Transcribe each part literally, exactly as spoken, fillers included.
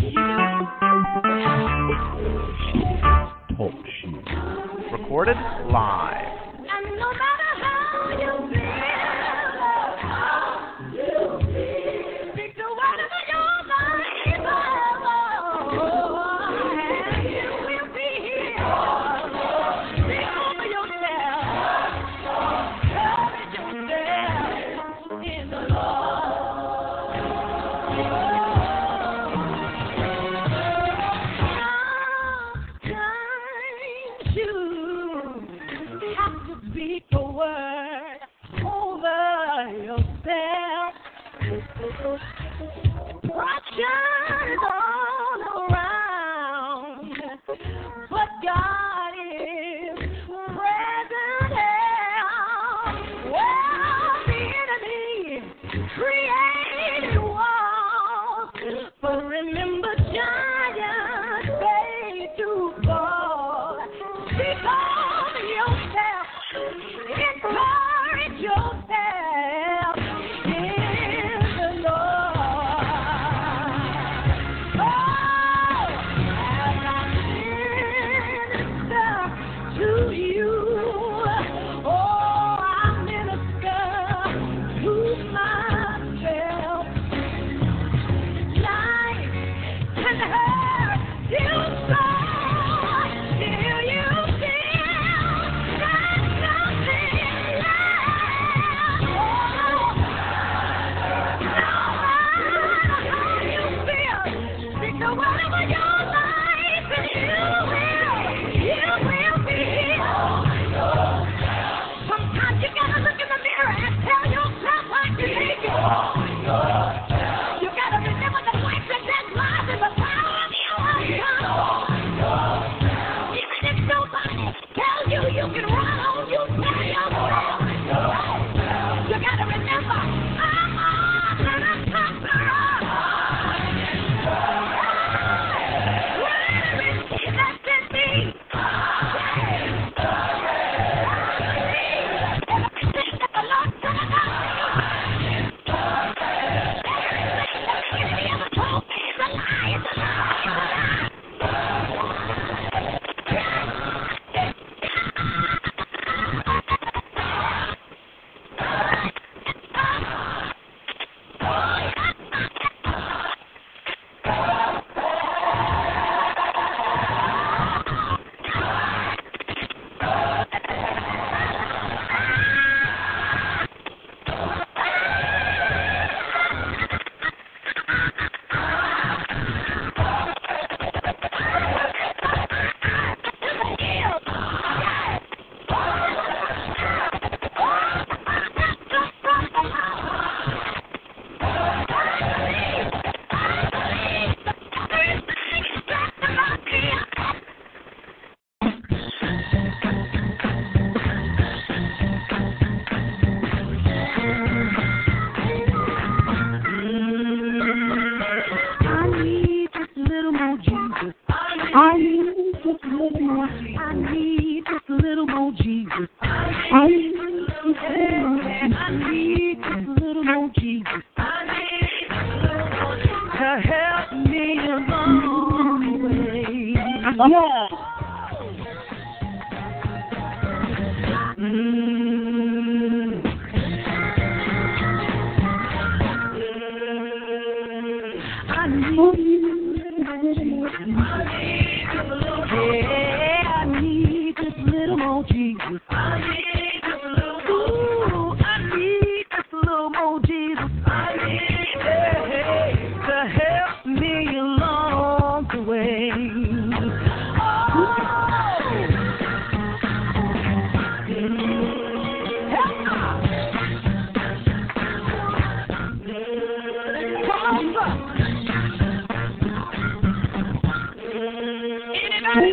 Talk show. Recorded live. And no matter how you feel, how you feel, stick to whatever your mind follows, and you will be here. Think over yourself. Courage yourself in the Lord. Speak a word over yourself. Pressure all around, but God is present help. Well, the enemy created walls, but remember, giants they do fall. Speak over yourself. Encourage yourself in the Lord. Oh, as I minister to you, oh, I minister to myself. Life can hurt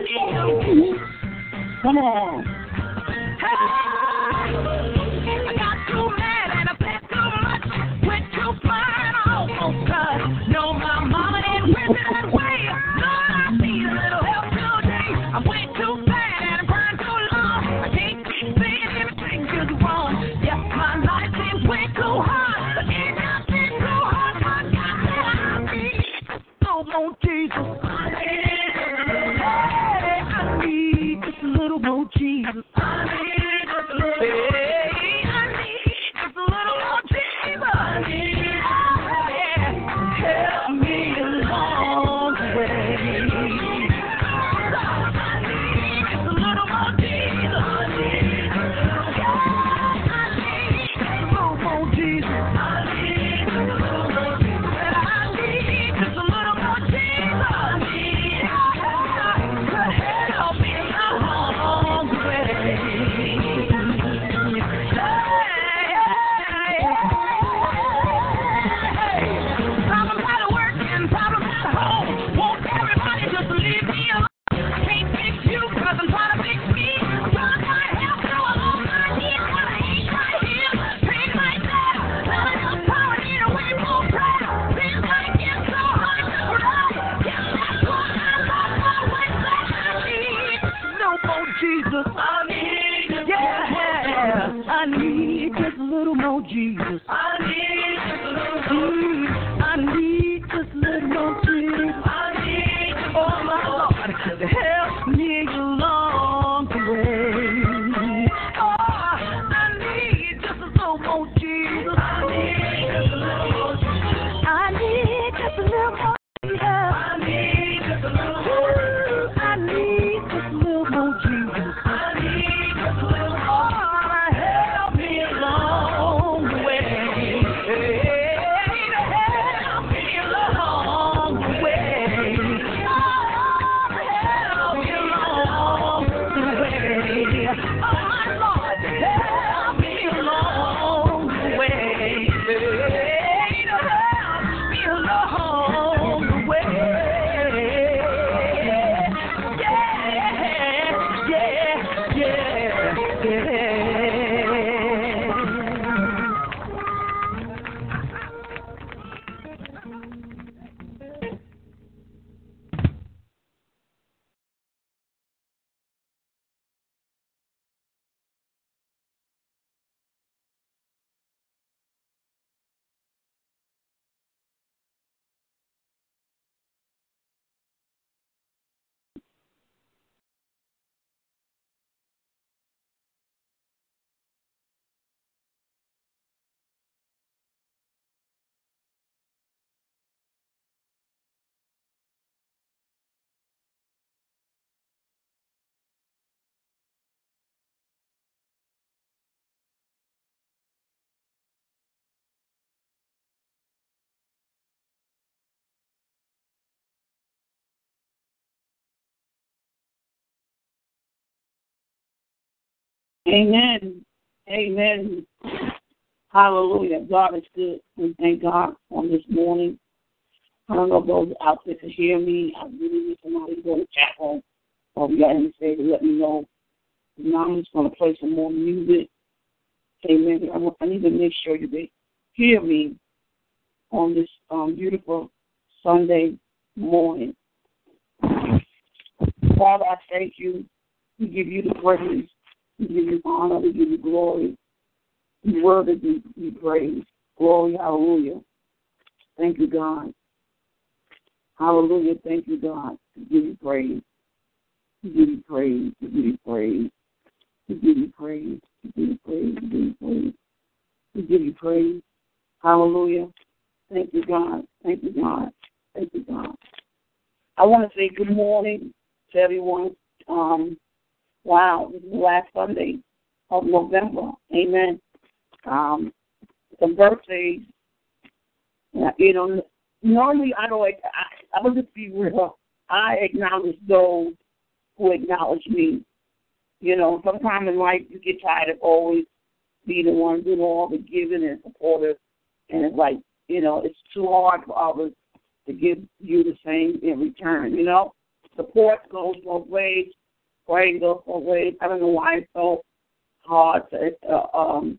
you so. Come on. Hey, I got too mad and I played too much. Went too far and I almost cut. No, my mama didn't rip it that way. Lord, I need a little help today. I went too bad and I burned too long. I can't keep saying everything is wrong. Yes, my life seems way too hard. But ain't nothing too hard. I got that I need. So won't you? Jesus. Hey, I need this little old Jesus. I need this little hey, I need this little old Jesus. I need oh, yeah. Help me along the way. I need this little old Jesus. I need this little old Jesus. I need this little old Jesus. I need this little old Jesus. I need to help me along the way. Hey, problems out of work and problems out of home. Won't everybody just leave me alone? Can't fix you because I'm trying to fix me. I'm trying to find help through a whole idea. Got a hate right here, pain right there. Not enough power, need a way more prayer. Feels like it's so hard to run. Yeah, that's what I thought I was saying. I need no more Jesus. I need this little more Jesus. I need this little more Jesus. I need this little more Jesus. Mm, I need this little more Jesus. I need this little oh my Lord, help me along the way. Oh, I need just a little more Jesus. I need just a little more Jesus. I need just a little more Jesus. I need just a little more Jesus. I need just a little more Jesus. I need just a little more Jesus. Oh, help me along the way. Help me along the way. Oh, help me along the way. Oh, my Lord, help me along the way. Help me along the way. Yeah, yeah, yeah, yeah. Amen. Amen. Hallelujah. God is good. We thank God on this morning. I don't know if those out there can hear me. I really need somebody to go to chapel or if y'all in the favor, let me know. Now I'm just going to play some more music. Amen. I need to make sure you can hear me on this um, beautiful Sunday morning. Father, I thank you. We give you the praise. We give you honor. We give you glory. You worthy to be praised. Glory, hallelujah. Thank you, God. Hallelujah. Thank you, God. We give you praise. We give you praise. We give you praise. We give you praise. We give you praise. We give you praise. We give you praise. Hallelujah. Thank you, God. Thank you, God. Thank you, God. I want to say good morning to everyone. Um. Wow, this is the last Sunday of November. Amen. Um, some birthdays. Yeah, you know, normally I don't, I, I will just be real. I acknowledge those who acknowledge me. You know, sometimes in life you get tired of always being the one doing all the giving and supportive. And it's like, you know, it's too hard for others to give you the same in return. You know, support goes both ways. Praying goes both ways. I don't know why it's so hard to, uh, um,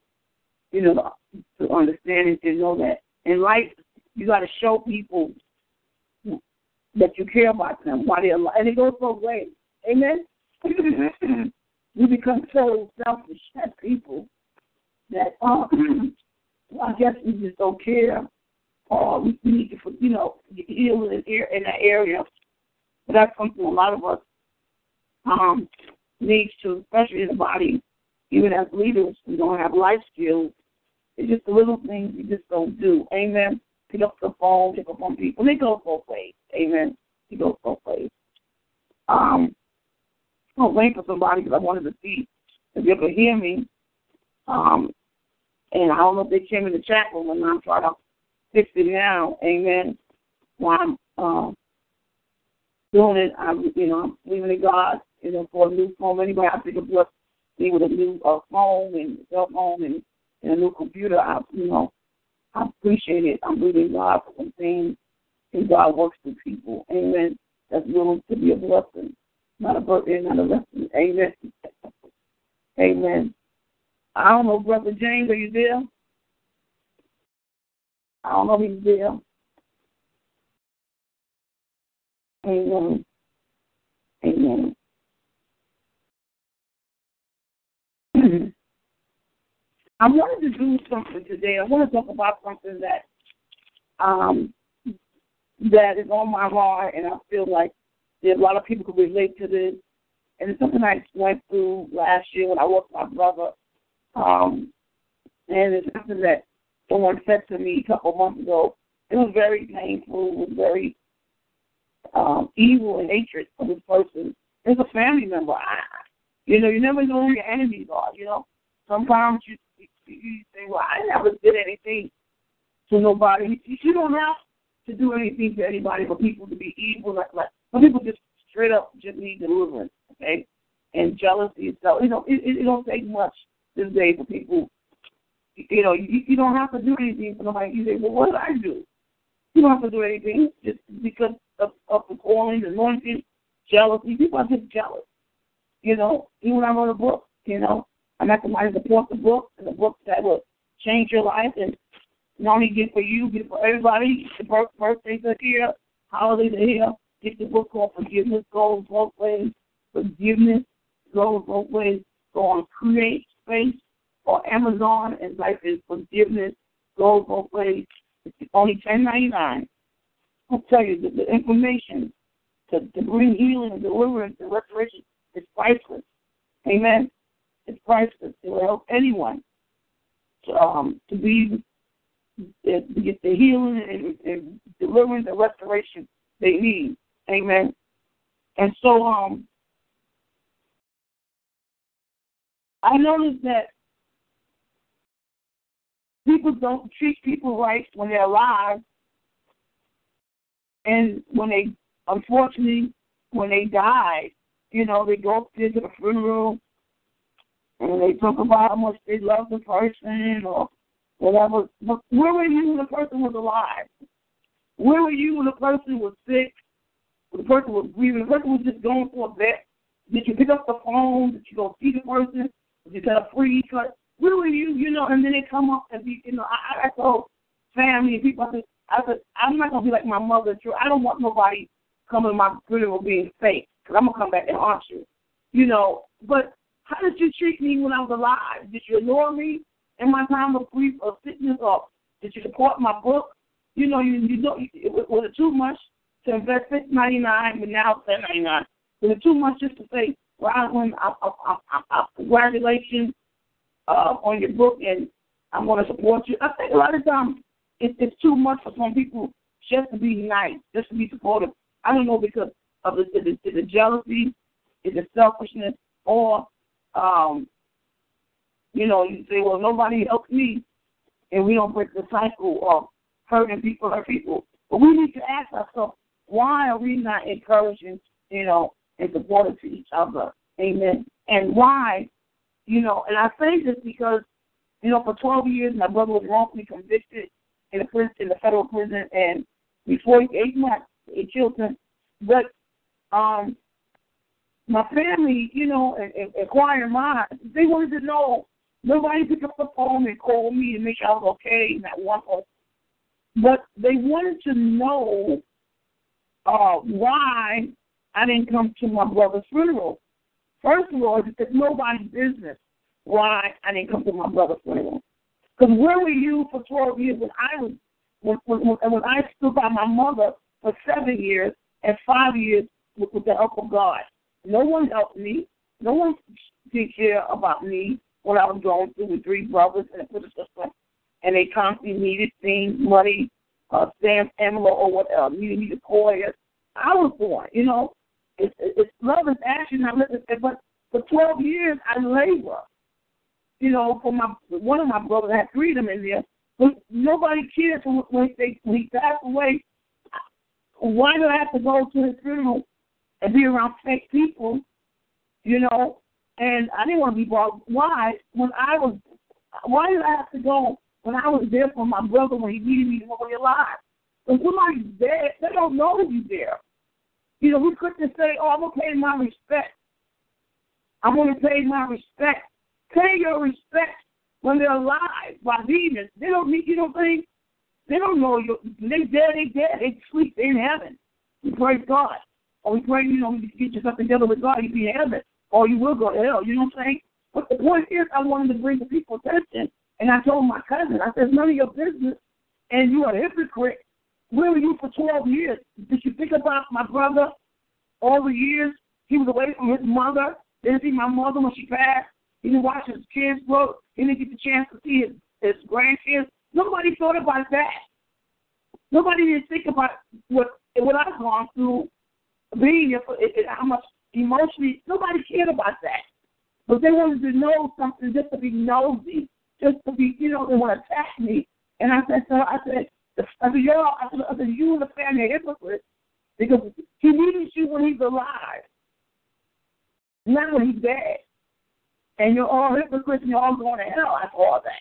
you know, to understand and to know that. In life, you got to show people that you care about them, why they're alive. And it goes both ways. Amen? You become so selfish as people that, um, I guess, you just don't care or we need to, you know, heal in that area. But that's something a lot of us um, needs to, especially in the body. Even as leaders, we don't have life skills. It's just the little things we just don't do. Amen. Pick up the phone, pick up on people. They go both ways. Amen. They go both ways. Um, I'm waiting for somebody because I wanted to see if you could hear me. Um, and I don't know if they came in the chat room and I'm trying to fix it now. Amen. While I'm uh, doing it, I, you know, I'm leaving it to God, you know, for a new phone. Anybody I pick up with me with a new uh, phone and cell phone and, and a new computer, I, you know, I appreciate it. I'm believing God for some things, and God works through people. Amen. That's willing to be a blessing, not a burden, not a lesson. Amen. Amen. I don't know, Brother James, are you there? I don't know if he's there. Amen. Amen. I wanted to do something today. I want to talk about something that um, that is on my heart, and I feel like there a lot of people could relate to this. And it's something I went through last year when I lost my brother. Um, and it's something that someone said to me a couple months ago. It was very painful. It was very um, evil and hatred for this person. It's a family member. I, you know, you never know who your enemies are, you know. Sometimes you, you, you say, well, I never did anything to nobody. You don't have to do anything to anybody for people to be evil. Like, like some people just straight up just need deliverance, okay, and jealousy. So, you know, it, it, it don't take much this day for people. You know, you, you don't have to do anything for nobody. You say, well, what did I do? You don't have to do anything just because of, of the calling, the anointing, jealousy. People are just jealous, you know, even when I wrote a book, you know. I'm not somebody to support the book, and the book that will change your life and not only get for you, get for everybody. The birthdays are here, holidays are here. Get the book called Forgiveness Goes Both Ways. Forgiveness Goes Both Ways. Go on Create Space or Amazon, and life is Forgiveness Goes Both Ways. It's only ten ninety-nine. I'll tell you, the, the information to, to bring healing and deliverance and restoration is priceless. Amen. It's priceless. It will help anyone to, um, to be to get the healing and, and deliverance and restoration they need. Amen. And so um, I noticed that people don't treat people right when they're alive, and when they, unfortunately, when they die, you know, they go to the funeral. And they talk about how much they love the person or whatever. But where were you when the person was alive? Where were you when the person was sick? When the person was grieving? The person was just going for a vet? Did you pick up the phone? Did you go see the person? Did you get a free cut? Where were you? You know, and then they come up and be, you know, I, I told family and people, I said, I said, I'm not going to be like my mother. I don't want nobody coming to my funeral being fake because I'm going to come back and haunt you. You know, but how did you treat me when I was alive? Did you ignore me in my time of grief or sickness? Or did you support my book? You know, you, you don't, it, was it too much to invest six ninety-nine, but now ten ninety-nine? Was it too much just to say, well, I congratulations uh, on your book and I'm going to support you? I think a lot of times it, it's too much for some people just to be nice, just to be supportive. I don't know because of the, the, the jealousy, is the selfishness, or Um, you know, you say, well, nobody helps me, and we don't break the cycle of hurting people, hurt people. But we need to ask ourselves, why are we not encouraging, you know, and supportive to each other? Amen. And why, you know, and I say this because, you know, for twelve years, my brother was wrongfully convicted in a prison, in the federal prison, and before he ate my eight children, but, um, my family, you know, and, and, and choir and mine, they wanted to know. Nobody picked up the phone and called me and make sure I was okay, not one person. But they wanted to know uh, why I didn't come to my brother's funeral. First of all, it's nobody's business why I didn't come to my brother's funeral. Because where were you for twelve years when I was when, when, when I stood by my mother for seven years and five years with, with the help of God. No one helped me. No one did care about me when I was going through with three brothers and a little sister, and they constantly needed things, money, uh, stamps, envelope, or whatever. Needed me to call us. I was born, you know. It's, it's love is action. I lived it, but for twelve years I labored. You know, for my one of my brothers had freedom in there, but nobody cared. So when, they, when he passed away, why did I have to go to his funeral and be around fake people? You know, and I didn't want to be bothered. Why? When I was, why did I have to go when I was there for my brother when he needed me to go alive? When somebody's dead, they don't know you're there. You know, we couldn't say, "Oh, I'm gonna pay my respect. I'm gonna pay my respect." Pay your respect when they're alive by leaving. They don't need, you know, things. They don't know you. They dead. They dead. They sleep. They in heaven. We praise God. Or we pray, you know, you get yourself together with God. You be in heaven. Or you will go to hell, you know what I'm saying? But the point is, I wanted to bring the people's attention, and I told my cousin, I said, none of your business, and you are a hypocrite. Where were you for twelve years? Did you think about my brother all the years? He was away from his mother. Didn't see my mother when she passed. He didn't watch his kids grow. He didn't get the chance to see his, his grandkids. Nobody thought about that. Nobody didn't think about what, what I've gone through, being here for it, it, how much emotionally, nobody cared about that. But they wanted to know something just to be nosy, just to be, you know, they want to attack me. And I said, so I said, I said, y'all, I said, I said you and the family are hypocrites because he needed you when he's alive, not when he's dead. And you're all hypocrites and you're all going to hell after all that.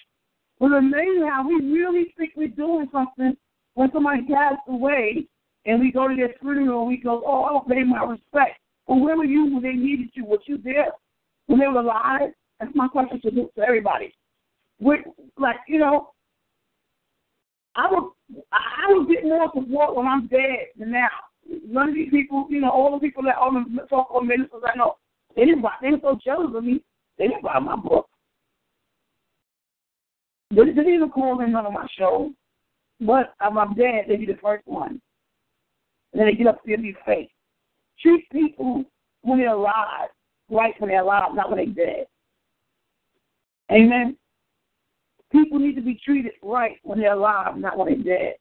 Well, it's amazing how we really think we're doing something when somebody passed away and we go to their funeral and we go, oh, I don't pay my respect. Well, where were you when they needed you? Was you there when they were alive? That's my question to, to everybody. We're, like, you know, I would, I would get more support when I'm dead than now. None of these people, you know, all the people that all the so-called ministers I know, they didn't buy, they were so jealous of me. They didn't buy my book. They, they didn't even call in none of my shows. But I'm, I'm dead. They be the first one. And then they get up to your face. Treat people when they're alive, right when they're alive, not when they're dead. Amen? People need to be treated right when they're alive, not when they're dead.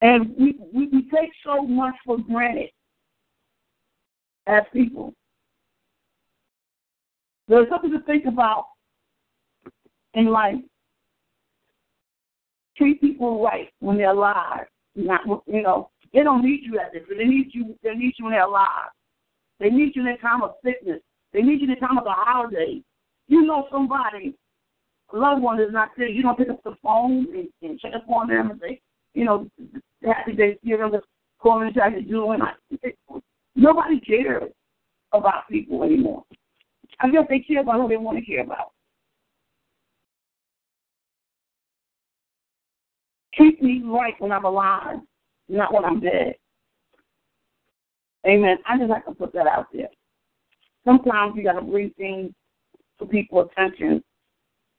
And we, we, we take so much for granted as people. There's something to think about in life. Treat people right when they're alive, not, you know, they don't need you at this. They need you. They need you in their lives. They need you in their time of sickness. They need you in their time of the holidays. You know somebody, a loved one is not there. You don't pick up the phone and, and check up on them and say, you know, happy Thanksgiving, just calling and trying to do it. Nobody cares about people anymore. I guess they care about who they want to care about. Treat me right when I'm alive, not when I'm dead. Amen. I just like to put that out there. Sometimes we got to bring things to people's attention,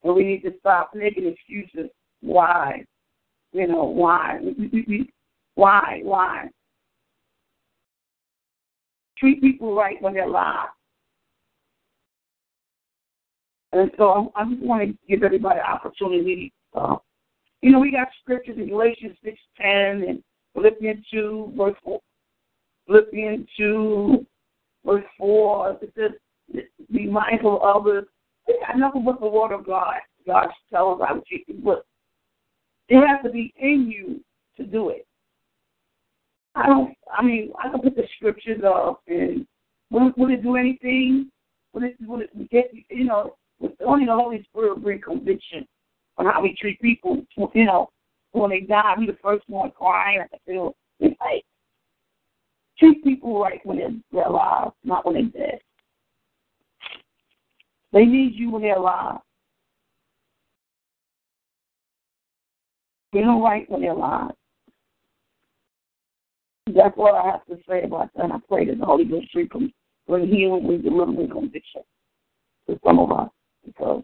and we need to stop making excuses. Why? You know, why? Why? Why? Treat people right when they're alive. And so I just want to give everybody an opportunity. Uh, you know, we got scriptures in Galatians six ten and Philippians two, verse four. Philippians two, verse four. It says, be mindful of others. They got nothing but the word of God. God tells us how to treat people. Look, it has to be in you to do it. I don't, I mean, I can put the scriptures up and will it, will it do anything? Will it, will it get, you know, only the Holy Spirit will bring conviction on how we treat people, you know. When they die, we the first one crying at the field. It's like, treat people right when they're, they're alive, not when they're dead. They need you when they're alive. Get them right when they're alive. That's what I have to say about that. And I pray that the Holy Ghost will bring healing, bring deliverance, conviction to some of us, because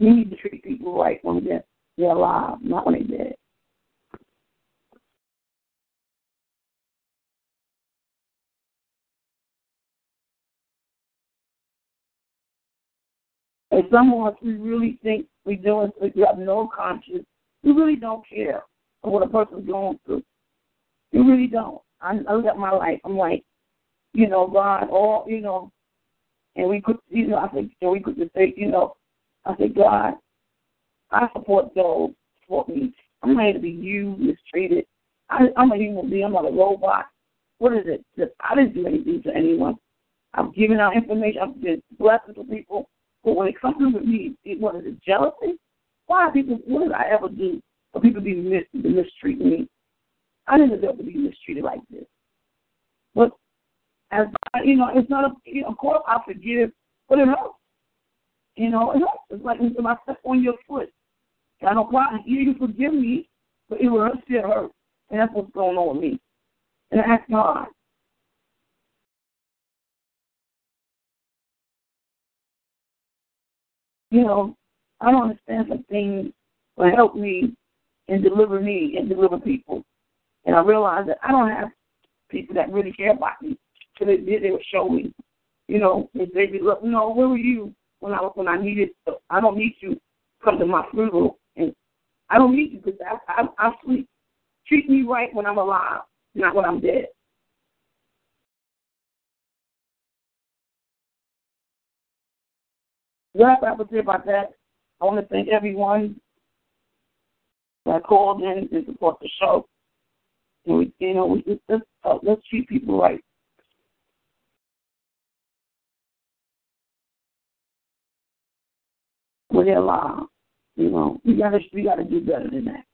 we need to treat people right when they're You're alive, not when you're dead. And some of us, we really think we're doing things. We have no conscience. We really don't care of what a person's going through. We really don't. I, I look at my life. I'm like, you know, God, all, you know, and we could, you know, I think, so we could just say, you know, I said, God, I support those for me. I'm ready to be used, mistreated. I, I'm a human being. I'm not a robot. What is it? Just, I didn't do anything to anyone. I've given out information. I've been blessed to people. But when it comes to me, it, what is it, jealousy? Why are people, what did I ever do for people to be mis, to mistreat me? I didn't deserve to be mistreated like this. But, as you know, it's not, a, you know, of course I forgive, but it hurts. You know, it hurts. It's like if I step on your foot. I don't cry. You forgive me, but it will hurt, still hurt. And that's what's going on with me. And I ask God. You know, I don't understand some things will help me and deliver me and deliver people. And I realize that I don't have people that really care about me. So they did, they would show me. You know, if they be look, no, where were you when I was when I needed you? I don't need you to come to my funeral. And I don't need you because I, I, I sleep. Treat me right when I'm alive, not when I'm dead. What I have to say about that, I want to thank everyone that called in and support the show. And we, you know, we just, let's, uh, let's treat people right. When they're alive, you know, we gotta we gotta do better than that.